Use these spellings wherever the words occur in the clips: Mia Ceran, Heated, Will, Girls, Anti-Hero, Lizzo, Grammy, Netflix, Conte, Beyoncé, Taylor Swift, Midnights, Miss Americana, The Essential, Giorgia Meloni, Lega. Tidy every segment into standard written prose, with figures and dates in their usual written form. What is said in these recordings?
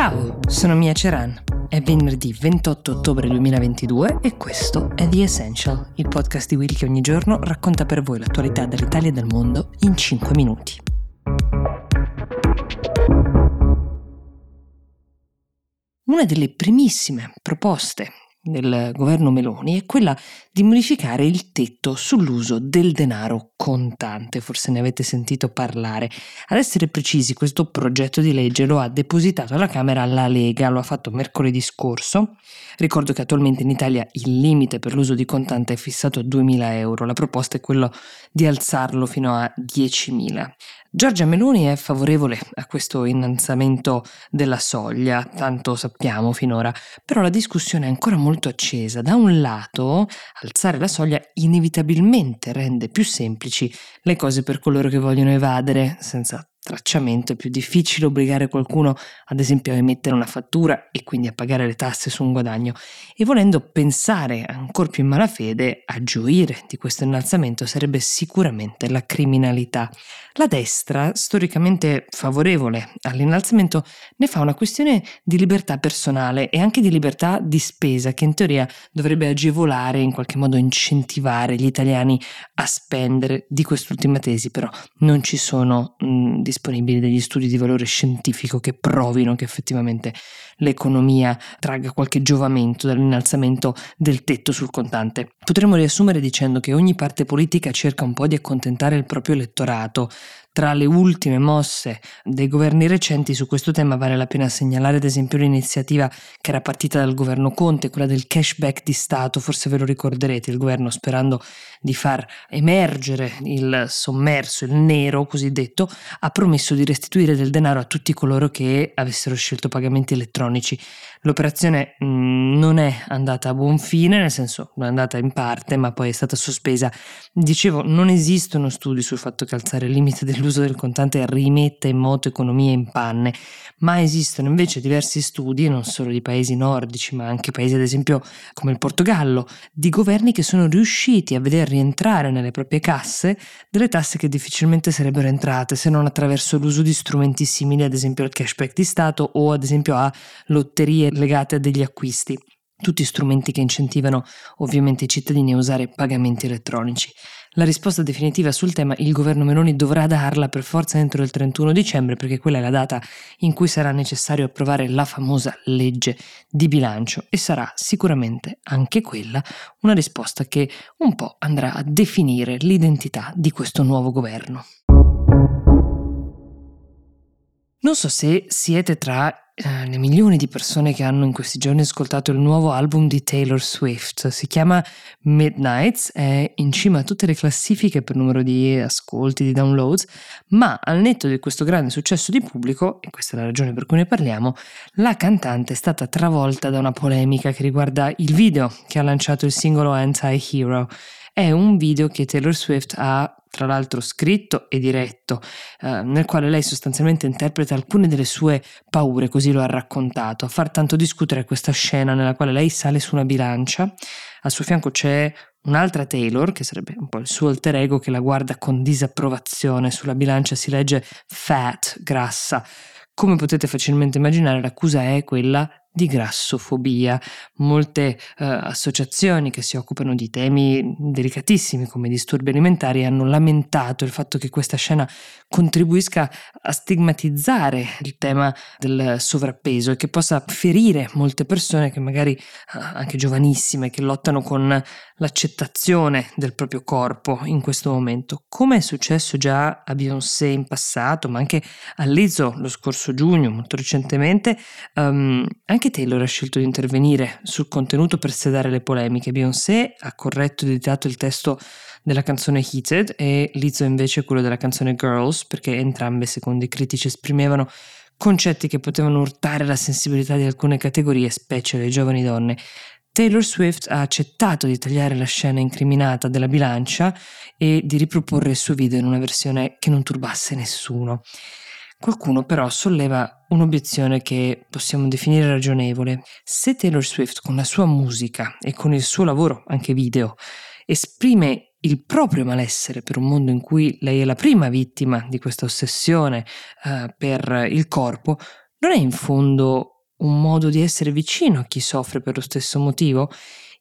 Ciao, sono Mia Ceran. È venerdì 28 ottobre 2022 e questo è The Essential, il podcast di Will che ogni giorno racconta per voi l'attualità dall'Italia e dal mondo in 5 minuti. Una delle primissime proposte del governo Meloni è quella di modificare il tetto sull'uso del denaro contante, forse ne avete sentito parlare. Ad essere precisi, questo progetto di legge lo ha depositato alla Camera la Lega, lo ha fatto mercoledì scorso. Ricordo che attualmente in Italia il limite per l'uso di contante è fissato a 2.000 euro, la proposta è quella di alzarlo fino a 10.000. Giorgia Meloni è favorevole a questo innalzamento della soglia, tanto sappiamo finora, però la discussione è ancora molto accesa. Da un lato, alzare la soglia inevitabilmente rende più semplici le cose per coloro che vogliono evadere, senza tracciamento è più difficile obbligare qualcuno ad esempio a emettere una fattura e quindi a pagare le tasse su un guadagno, e volendo pensare ancora più in malafede a gioire di questo innalzamento sarebbe sicuramente la criminalità. La destra, storicamente favorevole all'innalzamento, ne fa una questione di libertà personale e anche di libertà di spesa, che in teoria dovrebbe agevolare, in qualche modo incentivare gli italiani a spendere. Di quest'ultima tesi però non ci sono disponibili degli studi di valore scientifico che provino che effettivamente l'economia tragga qualche giovamento dall'innalzamento del tetto sul contante. Potremmo riassumere dicendo che ogni parte politica cerca un po' di accontentare il proprio elettorato. Tra le ultime mosse dei governi recenti su questo tema vale la pena segnalare ad esempio l'iniziativa che era partita dal governo Conte, quella del cashback di Stato. Forse ve lo ricorderete, il governo, sperando di far emergere il sommerso, il nero cosiddetto, ha promesso di restituire del denaro a tutti coloro che avessero scelto pagamenti elettronici. L'operazione non è andata a buon fine, nel senso non è andata in parte, ma poi è stata sospesa. Dicevo, non esistono studi sul fatto che alzare il limite dell'uso del contante rimette in moto economie in panne, ma esistono invece diversi studi, non solo di paesi nordici ma anche paesi ad esempio come il Portogallo, di governi che sono riusciti a veder rientrare nelle proprie casse delle tasse che difficilmente sarebbero entrate se non attraverso l'uso di strumenti simili ad esempio al cashback di Stato o ad esempio a lotterie legate a degli acquisti. Tutti strumenti che incentivano ovviamente i cittadini a usare pagamenti elettronici. La risposta definitiva sul tema il governo Meloni dovrà darla per forza entro il 31 dicembre, perché quella è la data in cui sarà necessario approvare la famosa legge di bilancio, e sarà sicuramente anche quella una risposta che un po' andrà a definire l'identità di questo nuovo governo. Non so se siete tra le milioni di persone che hanno in questi giorni ascoltato il nuovo album di Taylor Swift. Si chiama Midnights, è in cima a tutte le classifiche per numero di ascolti, di downloads, ma al netto di questo grande successo di pubblico, e questa è la ragione per cui ne parliamo, la cantante è stata travolta da una polemica che riguarda il video che ha lanciato il singolo Anti-Hero. È un video che Taylor Swift ha tra l'altro scritto e diretto, nel quale lei sostanzialmente interpreta alcune delle sue paure, così lo ha raccontato. A far tanto discutere questa scena nella quale lei sale su una bilancia, al suo fianco c'è un'altra Taylor, che sarebbe un po' il suo alter ego, che la guarda con disapprovazione. Sulla bilancia si legge fat, grassa. Come potete facilmente immaginare, l'accusa è quella di grassofobia. Molte associazioni che si occupano di temi delicatissimi come disturbi alimentari hanno lamentato il fatto che questa scena contribuisca a stigmatizzare il tema del sovrappeso e che possa ferire molte persone, che magari anche giovanissime, che lottano con l'accettazione del proprio corpo in questo momento. Come è successo già a Beyoncé in passato, ma anche a Lizzo lo scorso giugno, molto recentemente, anche Taylor ha scelto di intervenire sul contenuto per sedare le polemiche. Beyoncé ha corretto ed editato il testo della canzone Heated e Lizzo invece quello della canzone Girls, perché entrambe, secondo i critici, esprimevano concetti che potevano urtare la sensibilità di alcune categorie, specie le giovani donne. Taylor Swift ha accettato di tagliare la scena incriminata della bilancia e di riproporre il suo video in una versione che non turbasse nessuno. Qualcuno però solleva un'obiezione che possiamo definire ragionevole. Se Taylor Swift con la sua musica e con il suo lavoro, anche video, esprime il proprio malessere per un mondo in cui lei è la prima vittima di questa ossessione per il corpo, non è in fondo un modo di essere vicino a chi soffre per lo stesso motivo?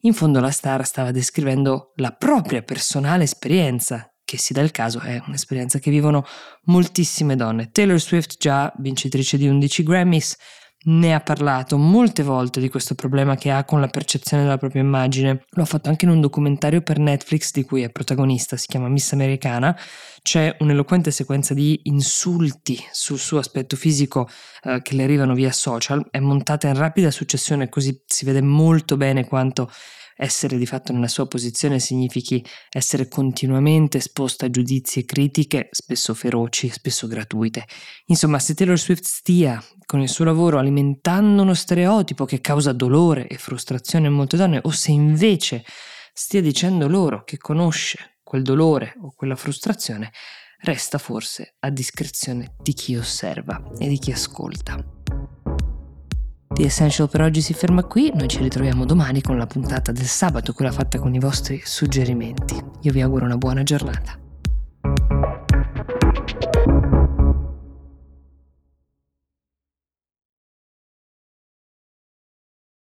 In fondo la star stava descrivendo la propria personale esperienza, che si dà il caso è un'esperienza che vivono moltissime donne. Taylor Swift, già vincitrice di 11 Grammys, ne ha parlato molte volte di questo problema che ha con la percezione della propria immagine. Lo ha fatto anche in un documentario per Netflix di cui è protagonista, si chiama Miss Americana. C'è un'eloquente sequenza di insulti sul suo aspetto fisico che le arrivano via social, è montata in rapida successione, così si vede molto bene quanto essere di fatto nella sua posizione significhi essere continuamente esposta a giudizi e critiche, spesso feroci, spesso gratuite. Insomma, se Taylor Swift stia con il suo lavoro alimentando uno stereotipo che causa dolore e frustrazione in molte donne, o se invece stia dicendo loro che conosce quel dolore o quella frustrazione, resta forse a discrezione di chi osserva e di chi ascolta. The Essential per oggi si ferma qui, noi ci ritroviamo domani con la puntata del sabato, quella fatta con i vostri suggerimenti. Io vi auguro una buona giornata.